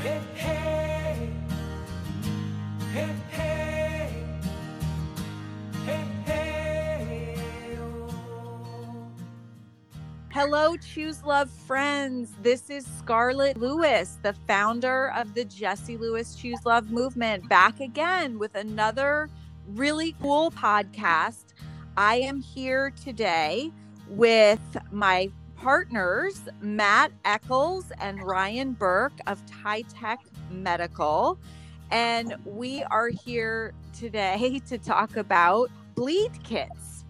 Hey, hey, hey, hey, hey, hey, oh. Hello, Choose Love friends. This is Scarlett Lewis, the founder of the Jesse Lewis Choose Love movement, back again with another really cool podcast. I am here today with my partners, Matt Eccles and Ryan Burke of TyTech Medical. And we are here today to talk about bleed kits.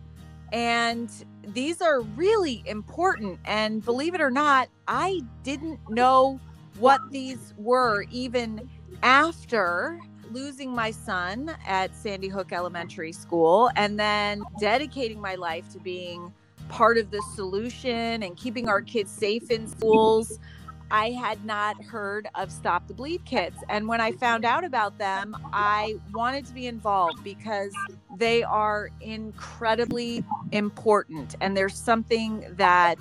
And these are really important. And believe it or not, I didn't know what these were even after losing my son at Sandy Hook Elementary School and then dedicating my life to being part of the solution and keeping our kids safe in schools. I had not heard of Stop the Bleed kits. And when I found out about them, I wanted to be involved because they are incredibly important. And there's something that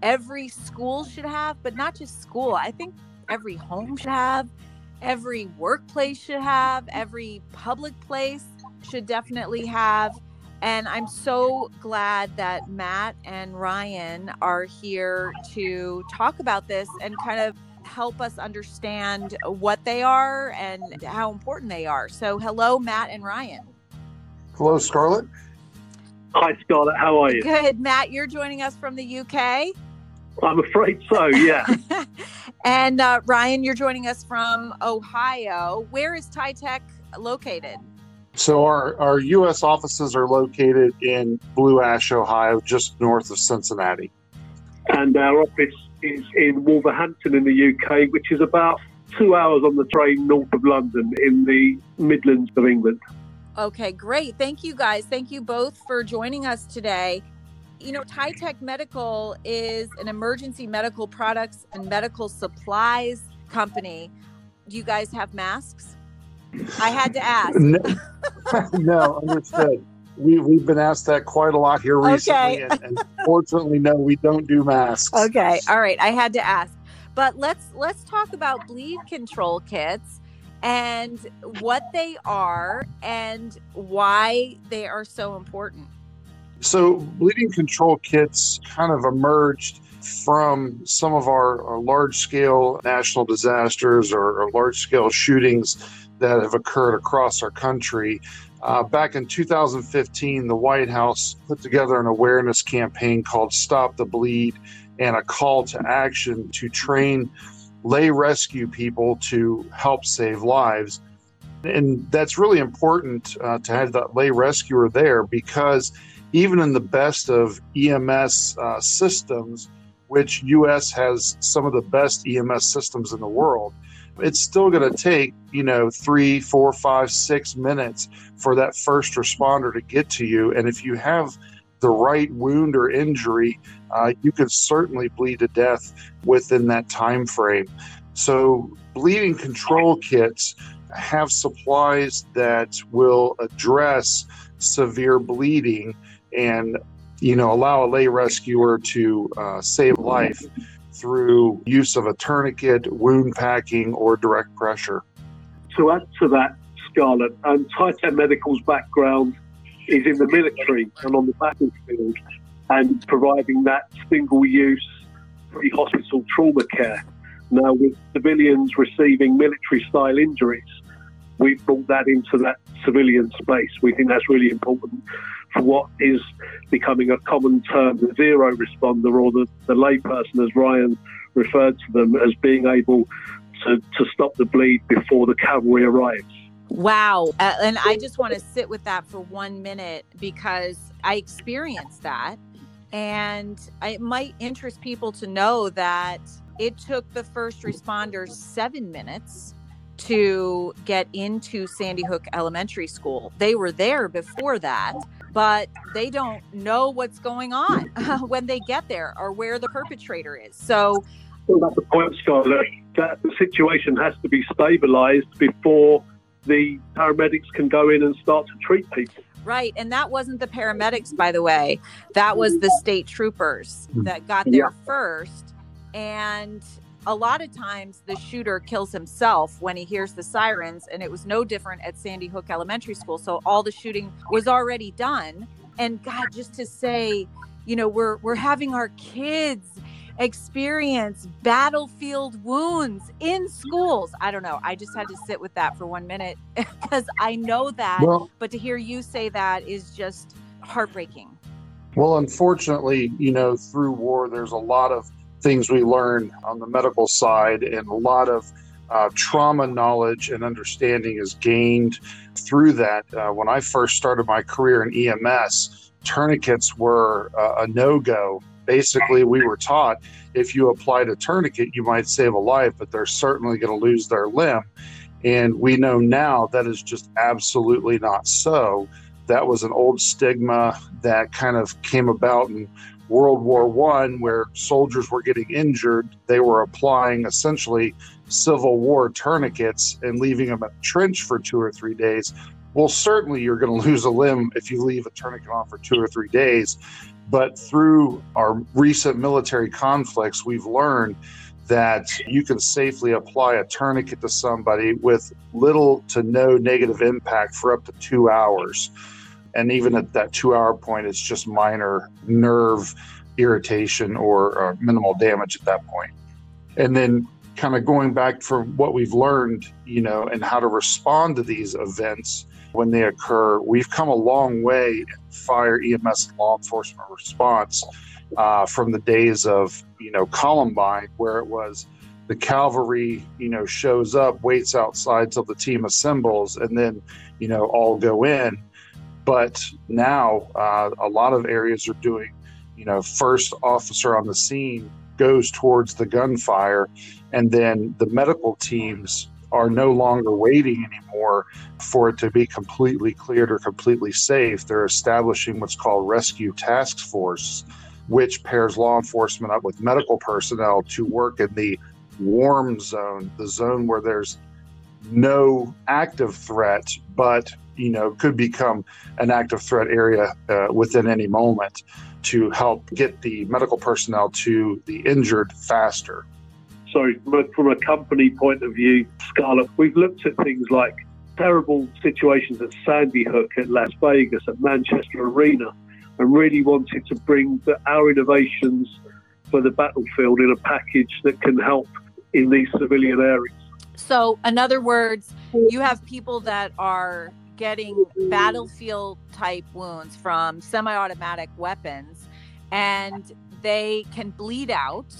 every school should have, but not just school. I think every home should have, every workplace should have, every public place should definitely have. And I'm so glad that Matt and Ryan are here to talk about this and kind of help us understand what they are and how important they are. So hello, Matt and Ryan. Hello, Scarlett. Hi, Scarlett. How are you? Good, Matt. You're joining us from the UK? I'm afraid so, yeah. And Ryan, you're joining us from Ohio. Where is TyTech located? So our U.S. offices are located in Blue Ash, Ohio, just north of Cincinnati. And our office is in Wolverhampton in the UK, which is about 2 hours on the train north of London in the Midlands of England. Okay, great. Thank you, guys. Thank you both for joining us today. You know, TyTech Medical is an emergency medical products and medical supplies company. Do you guys have masks? I had to ask. No, understood. We've been asked that quite a lot here recently. Okay. and fortunately, no, we don't do masks. Okay. All right. I had to ask. But let's talk about bleed control kits and what they are and why they are so important. So bleeding control kits kind of emerged from some of our large-scale national disasters or large-scale shootings that have occurred across our country. Back in 2015, the White House put together an awareness campaign called Stop the Bleed and a call to action to train lay rescue people to help save lives. And that's really important to have that lay rescuer there, because even in the best of EMS systems, which U.S. has some of the best EMS systems in the world, it's still going to take, 3, 4, 5, 6 minutes for that first responder to get to you. And if you have the right wound or injury, you could certainly bleed to death within that time frame. So bleeding control kits have supplies that will address severe bleeding and allow a lay rescuer to save life through use of a tourniquet, wound packing, or direct pressure. To add to that, Scarlett, TyTech Medical's background is in the military and on the battlefield and providing that single-use pre-hospital trauma care. Now, with civilians receiving military-style injuries, we've brought that into that civilian space. We think that's really important for what is becoming a common term, the zero responder, or the layperson, as Ryan referred to them, as being able to stop the bleed before the cavalry arrives. Wow. And I just want to sit with that for 1 minute, because I experienced that. And it might interest people to know that it took the first responders 7 minutes to get into Sandy Hook Elementary School. They were there before that, but they don't know what's going on when they get there or where the perpetrator is. So, well, that's the point, Scarlett. That the situation has to be stabilized before the paramedics can go in and start to treat people. Right. And that wasn't the paramedics, by the way. That was the state troopers that got there first. And a lot of times the shooter kills himself when he hears the sirens, and it was no different at Sandy Hook Elementary School. So all the shooting was already done. And God, just to say, you know, we're having our kids experience battlefield wounds in schools. I don't know. I just had to sit with that for 1 minute because I know that. Well, but to hear you say that is just heartbreaking. Well, unfortunately, you know, through war, there's a lot of things we learn on the medical side, and a lot of trauma knowledge and understanding is gained through that. When I first started my career in EMS, tourniquets were a no-go. Basically, we were taught if you applied a tourniquet, you might save a life, but they're certainly going to lose their limb. And we know now that is just absolutely not so. That was an old stigma that kind of came about in World War I, where soldiers were getting injured. They were applying essentially Civil War tourniquets and leaving them in a trench for 2 or 3 days. Well, certainly you're going to lose a limb if you leave a tourniquet on for 2 or 3 days. But through our recent military conflicts, we've learned that you can safely apply a tourniquet to somebody with little to no negative impact for up to 2 hours. And even at that 2 hour point, it's just minor nerve irritation or minimal damage at that point. And then kind of going back from what we've learned, you know, and how to respond to these events when they occur, we've come a long way in fire, EMS, and law enforcement response from the days of, you know, Columbine, where it was the cavalry, you know, shows up, waits outside till the team assembles, and then, you know, all go in. But now a lot of areas are doing, you know, first officer on the scene goes towards the gunfire, and then the medical teams are no longer waiting anymore for it to be completely cleared or completely safe. They're establishing what's called rescue task force, which pairs law enforcement up with medical personnel to work in the warm zone, the zone where there's no active threat, but you know, could become an active threat area within any moment to help get the medical personnel to the injured faster. So from a company point of view, Scarlett, we've looked at things like terrible situations at Sandy Hook, at Las Vegas, at Manchester Arena, and really wanted to bring our innovations for the battlefield in a package that can help in these civilian areas. So in other words, you have people that are getting battlefield type wounds from semi-automatic weapons, and they can bleed out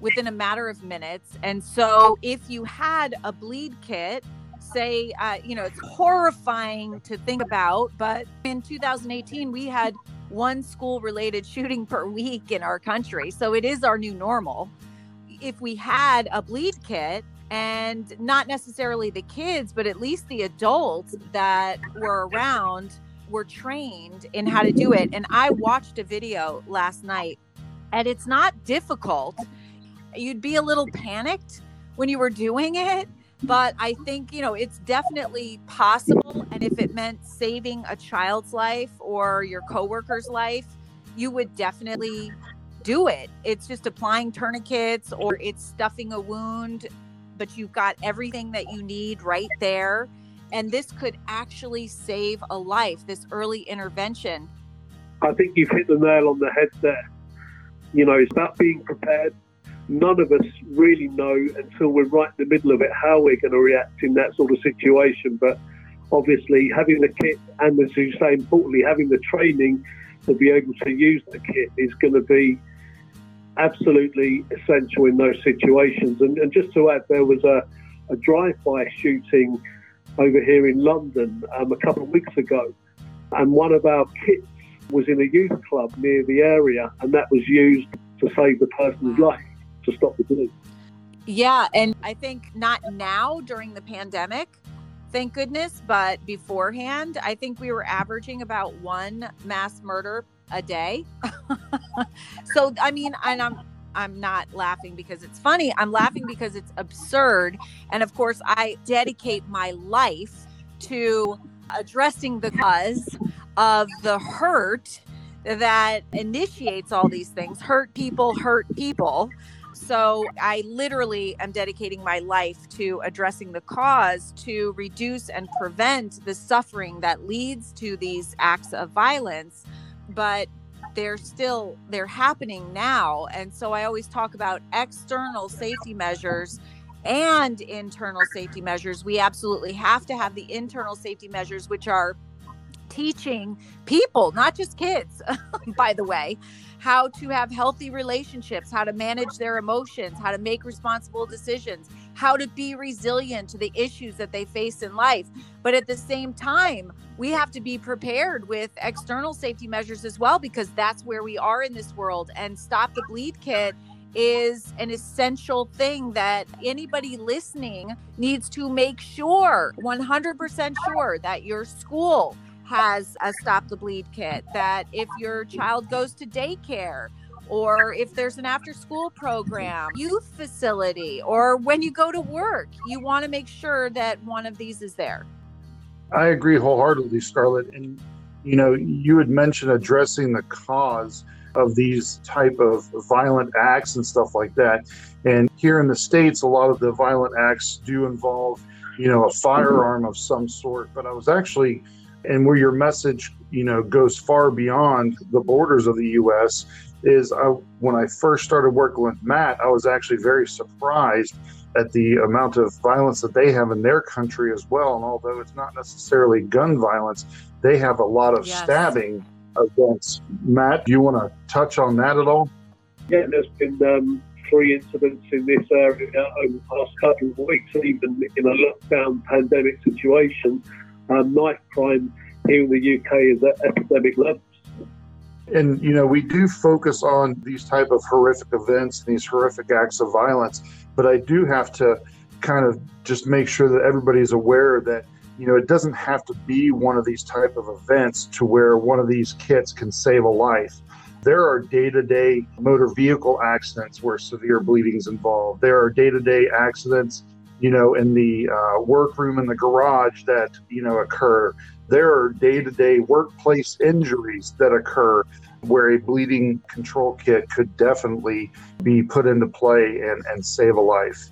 within a matter of minutes. And so if you had a bleed kit, say, you know, it's horrifying to think about, but in 2018, we had one school-related shooting per week in our country. So it is our new normal. If we had a bleed kit, and not necessarily the kids, but at least the adults that were around were trained in how to do it. And I watched a video last night, and it's not difficult. You'd be a little panicked when you were doing it, but I think, you know, it's definitely possible. And if it meant saving a child's life or your coworker's life, you would definitely do it. It's just applying tourniquets, or it's stuffing a wound, but you've got everything that you need right there. And this could actually save a life, this early intervention. I think you've hit the nail on the head there. You know, it's about being prepared. None of us really know until we're right in the middle of it how we're going to react in that sort of situation. But obviously having the kit, and as you say, importantly, having the training to be able to use the kit is going to be absolutely essential in those situations. And just to add, there was a drive-by shooting over here in London a couple of weeks ago, and one of our kits was in a youth club near the area, and that was used to save the person's life, to stop the bleed. Yeah, and I think not now during the pandemic, thank goodness, but beforehand, I think we were averaging about one mass murder a day. So, I mean, and I'm not laughing because it's funny. I'm laughing because it's absurd. And of course, I dedicate my life to addressing the cause of the hurt that initiates all these things. Hurt people hurt people. So I literally am dedicating my life to addressing the cause to reduce and prevent the suffering that leads to these acts of violence. But they're happening now. And so I always talk about external safety measures and internal safety measures. We absolutely have to have the internal safety measures, which are teaching people, not just kids, by the way, how to have healthy relationships, how to manage their emotions, how to make responsible decisions, how to be resilient to the issues that they face in life. But at the same time, we have to be prepared with external safety measures as well, because that's where we are in this world. And Stop the Bleed Kit is an essential thing that anybody listening needs to make sure, 100% sure, that your school has a Stop the Bleed kit, that if your child goes to daycare, or if there's an after school program, youth facility, or when you go to work, you want to make sure that one of these is there. I agree wholeheartedly, Scarlett. And, you know, you had mentioned addressing the cause of these type of violent acts and stuff like that. And here in the States, a lot of the violent acts do involve, you know, a firearm of some sort. But I was actually, and where your message, you know, goes far beyond the borders of the U.S. is when I first started working with Matt, I was actually very surprised at the amount of violence that they have in their country as well. And although it's not necessarily gun violence, they have a lot of stabbing events. Matt, do you want to touch on that at all? Yeah, there's been three incidents in this area over the past couple of weeks, even in a lockdown pandemic situation. Knife crime here in the UK is at epidemic levels. And, you know, we do focus on these type of horrific events and these horrific acts of violence, but I do have to kind of just make sure that everybody's aware that, you know, it doesn't have to be one of these type of events to where one of these kits can save a life. There are day-to-day motor vehicle accidents where severe bleeding is involved. There are day-to-day accidents, you know, in the workroom, in the garage that, you know, occur. There are day-to-day workplace injuries that occur where a bleeding control kit could definitely be put into play and save a life.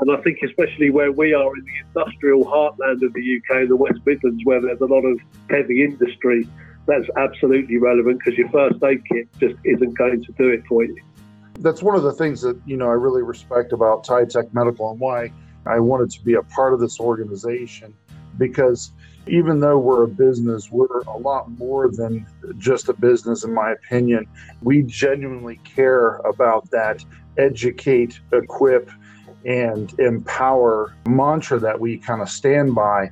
And I think especially where we are in the industrial heartland of the UK, the West Midlands, where there's a lot of heavy industry, that's absolutely relevant because your first aid kit just isn't going to do it for you. That's one of the things that, you know, I really respect about TyTech Medical and why I wanted to be a part of this organization, because even though we're a business, we're a lot more than just a business, in my opinion. We genuinely care about that educate, equip, and empower mantra that we kind of stand by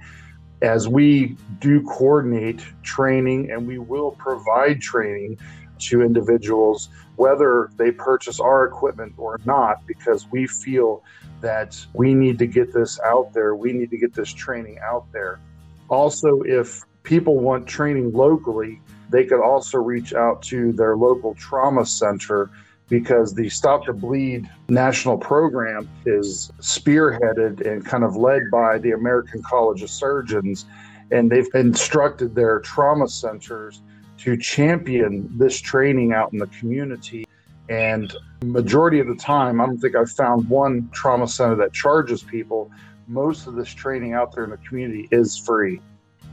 as we do coordinate training, and we will provide training to individuals, whether they purchase our equipment or not, because we feel that we need to get this out there. We need to get this training out there. Also, if people want training locally, they could also reach out to their local trauma center, because the Stop the Bleed national program is spearheaded and kind of led by the American College of Surgeons, and they've instructed their trauma centers to champion this training out in the community. And majority of the time, I don't think I've found one trauma center that charges people. Most of this training out there in the community is free.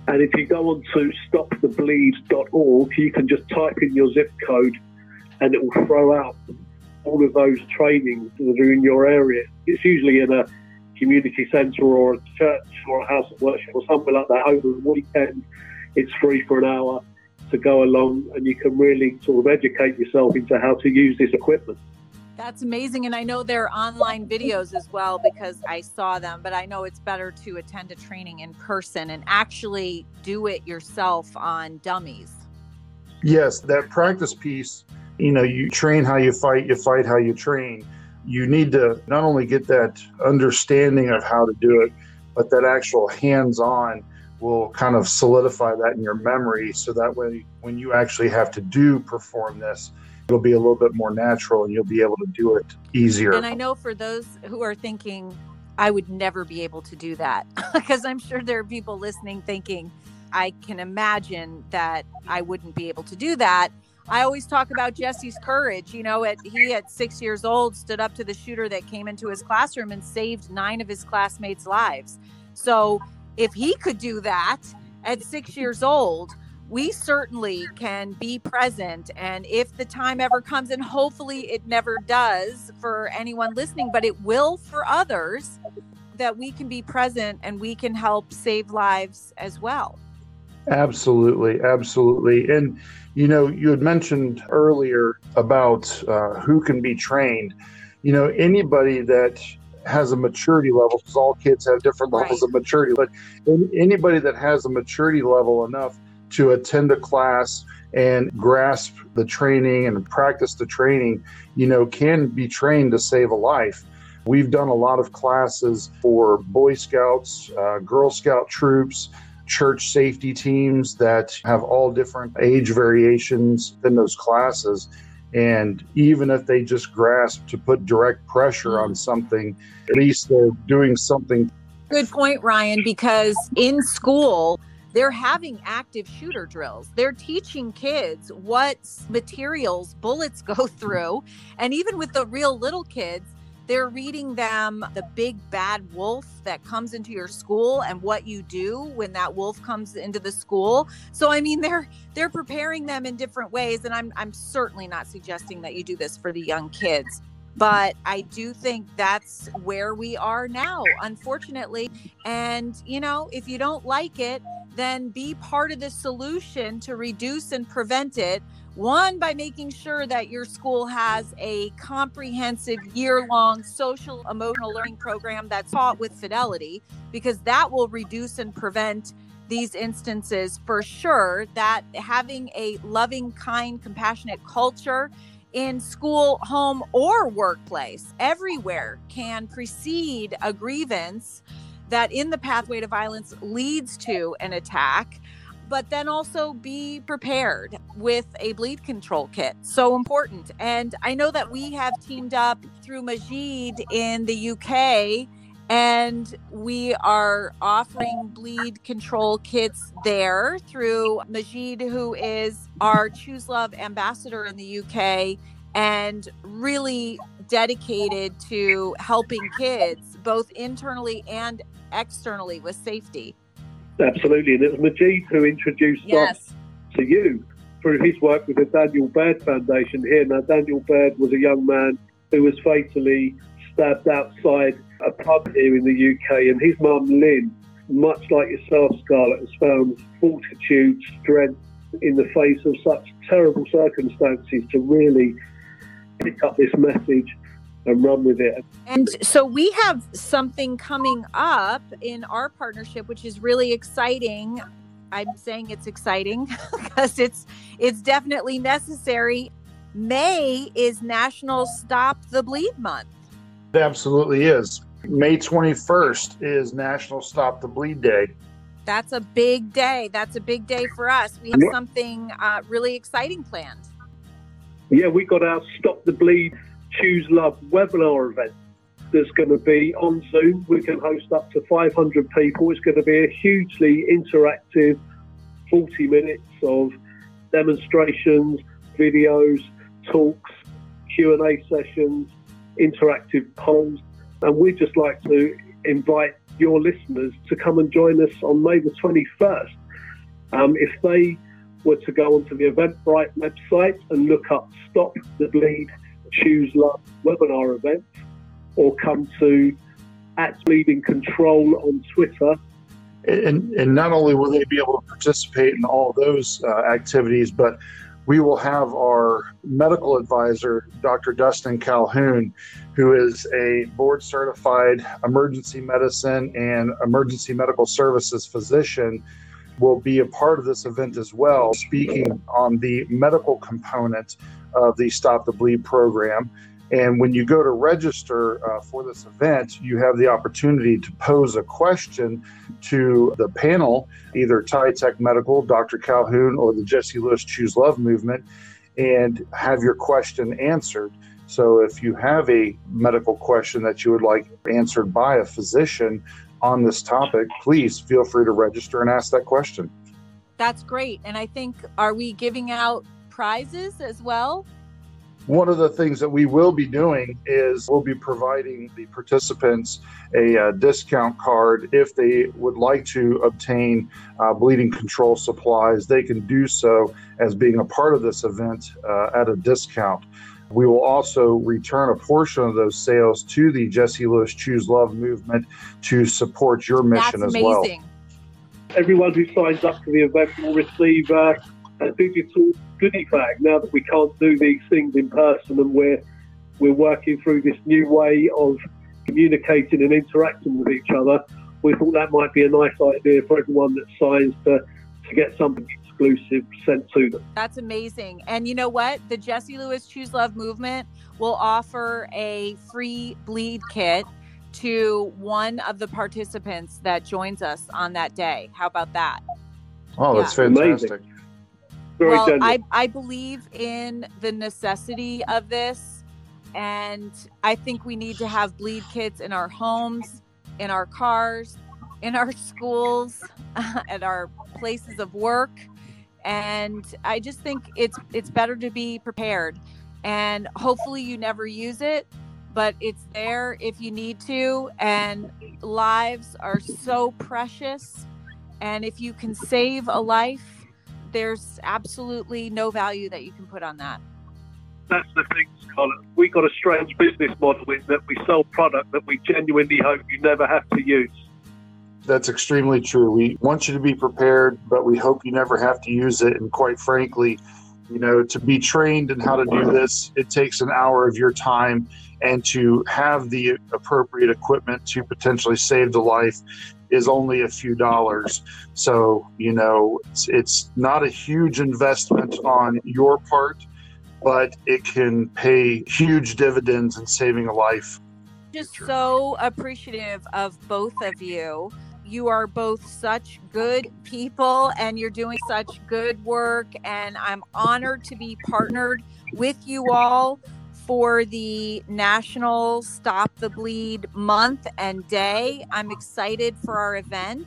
And if you go on to stopthebleed.org, you can just type in your zip code and it will throw out all of those trainings that are in your area. It's usually in a community center or a church or a house of worship or something like that over the weekend. It's free for an hour to go along, and you can really sort of educate yourself into how to use this equipment. That's amazing. And I know there are online videos as well, because I saw them, but I know it's better to attend a training in person and actually do it yourself on dummies. Yes, that practice piece, you know, you train how you fight how you train. You need to not only get that understanding of how to do it, but that actual hands-on will kind of solidify that in your memory, so that way when you actually have to perform this, it'll be a little bit more natural and you'll be able to do it easier. And I know for those who are thinking, I would never be able to do that, because I'm sure there are people listening thinking, I can imagine that I wouldn't be able to do that. I always talk about Jesse's courage. You know, he at 6 years old stood up to the shooter that came into his classroom and saved 9 of his classmates' lives. So if he could do that at 6 years old, we certainly can be present. And if the time ever comes, and hopefully it never does for anyone listening, but it will for others, that we can be present and we can help save lives as well. Absolutely. Absolutely. And, you know, you had mentioned earlier about who can be trained. You know, anybody that has a maturity level, because all kids have different levels of maturity, but anybody that has a maturity level enough to attend a class and grasp the training and practice the training, you know, can be trained to save a life. We've done a lot of classes for Boy Scouts, Girl Scout troops, church safety teams that have all different age variations in those classes. And even if they just grasp to put direct pressure on something, at least they're doing something. Good point, Ryan, because in school, they're having active shooter drills. They're teaching kids what materials bullets go through. And even with the real little kids, they're reading them the big bad wolf that comes into your school and what you do when that wolf comes into the school. So, I mean, they're preparing them in different ways. And I'm certainly not suggesting that you do this for the young kids, but I do think that's where we are now, unfortunately. And, you know, if you don't like it, then be part of the solution to reduce and prevent it. One, by making sure that your school has a comprehensive year-long social emotional learning program that's taught with fidelity, because that will reduce and prevent these instances for sure. That having a loving, kind, compassionate culture in school, home, or workplace, everywhere, can precede a grievance that in the pathway to violence leads to an attack. But then also be prepared with a bleed control kit. So important. And I know that we have teamed up through Majeed in the UK, and we are offering bleed control kits there through Majeed, who is our Choose Love ambassador in the UK and really dedicated to helping kids both internally and externally with safety. Absolutely, and it was Majeed who introduced us to you through his work with the Daniel Baird Foundation here. Now, Daniel Baird was a young man who was fatally stabbed outside a pub here in the UK, and his mum, Lynn, much like yourself, Scarlett, has found fortitude, strength in the face of such terrible circumstances to really pick up this message and run with it. And so we have something coming up in our partnership, which is really exciting. I'm saying it's exciting because it's definitely necessary. May is National Stop the Bleed Month. It absolutely is. May 21st is National Stop the Bleed Day. That's a big day. That's a big day for us. We have something really exciting planned. Yeah, we got our Stop the Bleed Choose Love webinar event that's going to be on Zoom. We can host up to 500 people. It's going to be a hugely interactive 40 minutes of demonstrations, videos, talks, Q&A sessions, interactive polls. And we'd just like to invite your listeners to come and join us on May the 21st. If they were to go onto the Eventbrite website and look up Stop the Bleed Choose Love webinar event, or come to @BleedingControl on Twitter. And not only will they be able to participate in all those activities, but we will have our medical advisor, Dr. Dustin Calhoun, who is a board-certified emergency medicine and emergency medical services physician, will be a part of this event as well, speaking on the medical component of the Stop the Bleed program. And when you go to register for this event, you have the opportunity to pose a question to the panel, either TyTech Medical, Dr. Calhoun, or the Jesse Lewis Choose Love movement, and have your question answered. So if you have a medical question that you would like answered by a physician on this topic, please feel free to register and ask that question. That's great. And I think, are we giving out prizes as well? One of the things that we will be doing is we'll be providing the participants a discount card. If they would like to obtain bleeding control supplies, they can do so as being a part of this event at a discount. We will also return a portion of those sales to the Jesse Lewis Choose Love movement to support your mission as well. That's amazing. Everyone who signs up for the event will receive a digital goodie bag. Now that we can't do these things in person and we're working through this new way of communicating and interacting with each other, we thought that might be a nice idea for everyone that signs to get something exclusive sent to them. That's amazing. And you know what? The Jesse Lewis Choose Love movement will offer a free bleed kit to one of the participants that joins us on that day. How about that? Oh, that's fantastic. Amazing. Well, I believe in the necessity of this, and I think we need to have bleed kits in our homes, in our cars, in our schools, at our places of work. And I just think it's better to be prepared, and hopefully you never use it, but it's there if you need to. And lives are so precious, and if you can save a life, there's absolutely no value that you can put on that. That's the thing, Scarlett. We got a strange business model in that we sell product that we genuinely hope you never have to use. That's extremely true. We want you to be prepared, but we hope you never have to use it. And quite frankly, you know, to be trained in how to do this, it takes an hour of your time, and to have the appropriate equipment to potentially save the life is only a few dollars. So, you know, it's not a huge investment on your part, but it can pay huge dividends in saving a life. Just so appreciative of both of you. You are both such good people, and you're doing such good work, and I'm honored to be partnered with you all for the National Stop the Bleed Month and Day. I'm excited for our event.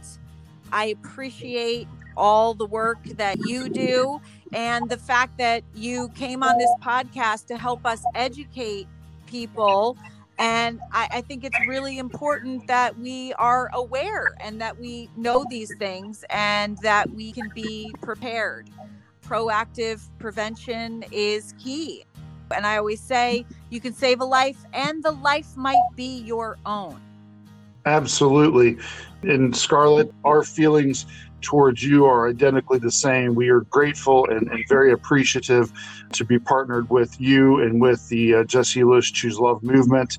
I appreciate all the work that you do, and the fact that you came on this podcast to help us educate people. And I think it's really important that we are aware and that we know these things and that we can be prepared. Proactive prevention is key. And I always say you can save a life, and the life might be your own. Absolutely. And Scarlett, our feelings towards you are identically the same. We are grateful and very appreciative to be partnered with you and with the Jesse Lewis Choose Love movement.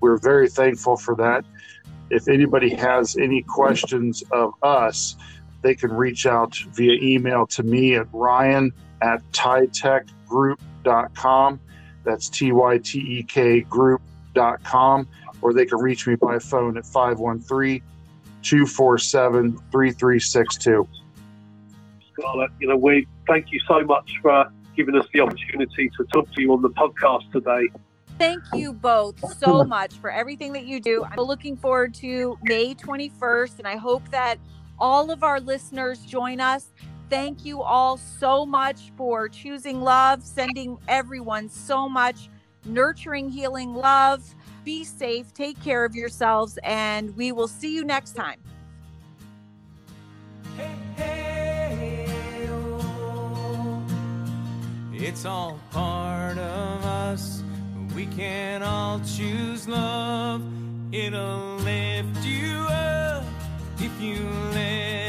We're very thankful for that. If anybody has any questions of us, they can reach out via email to me at ryan@tytechgroup.com. That's tytekgroup.com. Or they can reach me by phone at 513-247-3362. Scarlett, you know, we thank you so much for giving us the opportunity to talk to you on the podcast today. Thank you both so much for everything that you do. I'm looking forward to May 21st, and I hope that all of our listeners join us. Thank you all so much for choosing love, sending everyone so much nurturing, healing love. Be safe, take care of yourselves, and we will see you next time. Hey, hey, oh. It's all part of us. We can all choose love. It'll lift you up if you live.